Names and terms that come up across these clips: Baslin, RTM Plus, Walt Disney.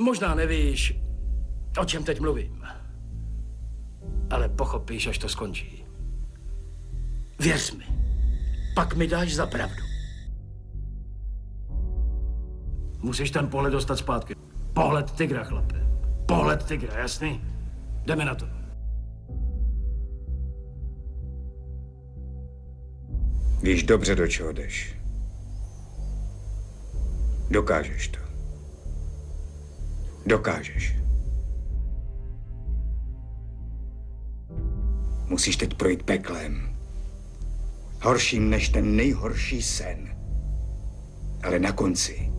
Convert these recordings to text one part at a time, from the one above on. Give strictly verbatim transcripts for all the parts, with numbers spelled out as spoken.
Možná nevíš, o čem teď mluvím, ale pochopíš, až to skončí. Věř mi, pak mi dáš za pravdu. Musíš ten pohled dostat zpátky. Pohled tygra, chlape. Pohled tygra, jasný? Jdeme na to. Víš dobře, do čeho jdeš. Dokážeš to. Dokážeš. Musíš teď projít peklem. Horším než ten nejhorší sen. Ale na konci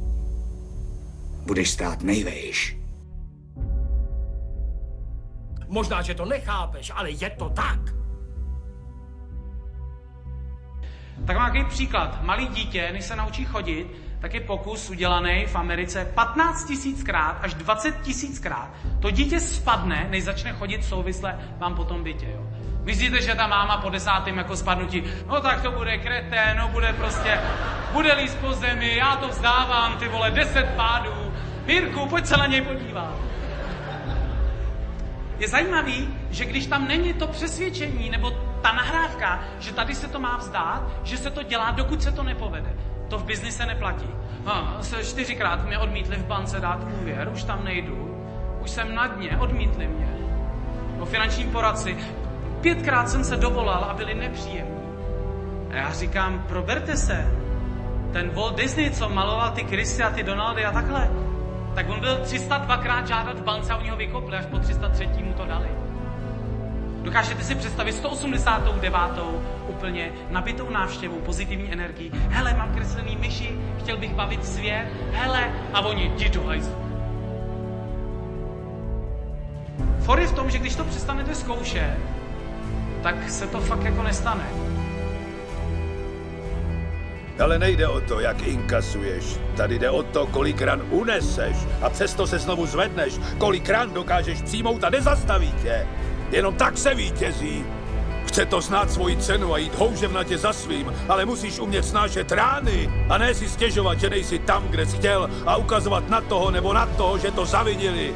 budeš stát nejvejš. Možná, že to nechápeš, ale je to tak. Tak mám takový příklad. Malý dítě, než se naučí chodit, tak je pokus udělaný v Americe patnáct tisíckrát až dvacet tisíckrát. To dítě spadne, než začne chodit souvisle, vám potom bytě, jo. Myslíte, že ta máma po desátém jako spadnutí, no tak to bude kreté, no bude prostě, bude líst po zemi, já to vzdávám, ty vole, deset pádů. Mirku, pojď se na něj podívat. Je zajímavý, že když tam není to přesvědčení nebo ta nahrávka, že tady se to má vzdát, že se to dělá, dokud se to nepovede. To v biznise neplatí. Ha, čtyřikrát mě odmítli v bance dát úvěr, už tam nejdu, už jsem na dně, odmítli mě. O finančním poradci. Pětkrát jsem se dovolal a byli nepříjemní. A já říkám, proberte se. Ten Walt Disney, co maloval ty Christy a ty Donaldy a takhle, tak on byl tři sta dvakrát žádat v bance a oni ho vykopli, až po tři sta tři mu to dali. Dokážete si představit sto osmdesát devět úplně nabitou návštěvu, pozitivní energii. Hele, mám kreslený myši, chtěl bych bavit svět. Hele, a oni, jdi do hajzlu. For je v tom, že když to přestanete zkoušet, tak se to fakt jako nestane. Ale nejde o to, jak inkasuješ. Tady jde o to, kolik ran uneseš a přesto se znovu zvedneš. Kolik ran dokážeš přijmout a nezastaví tě. Jenom tak se vítězí. Chce to znát svoji cenu a jít houževnatě za svým, ale musíš umět snášet rány a ne si stěžovat, že nejsi tam, kde jsi chtěl a ukazovat na toho nebo na toho, že to zavinili.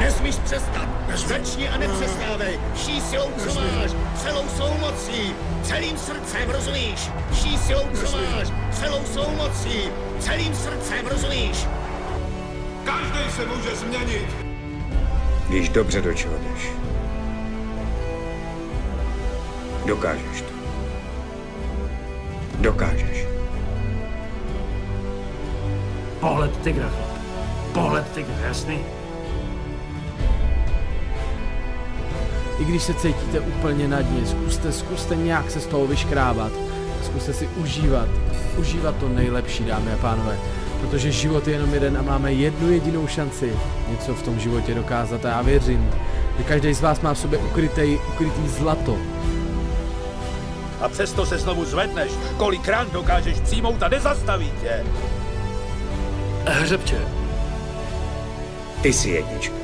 Nesmíš přestat. Začni a nepřestávej. Vší silou, co máš, celou svou mocí, celým srdcem, rozumíš? Vší silou, co máš, celou svou mocí, celým srdcem, rozumíš? Každý se může změnit. Víš dobře, do čeho jdeš. Dokážeš to. Dokážeš. Pohled tygra, chlap. Pohled tygra, jasný? I když se cítíte úplně na dně, zkuste, zkuste nějak se z toho vyškrábat. Zkuste si užívat. Užívat to nejlepší, dámy a pánové. Protože život je jenom jeden a máme jednu jedinou šanci něco v tom životě dokázat a já věřím, že každý z vás má v sobě ukrytý, ukrytý zlato. A přesto se znovu zvedneš, kolik ran dokážeš přijmout a nezastaví tě. Hřebče. Ty jsi jednička.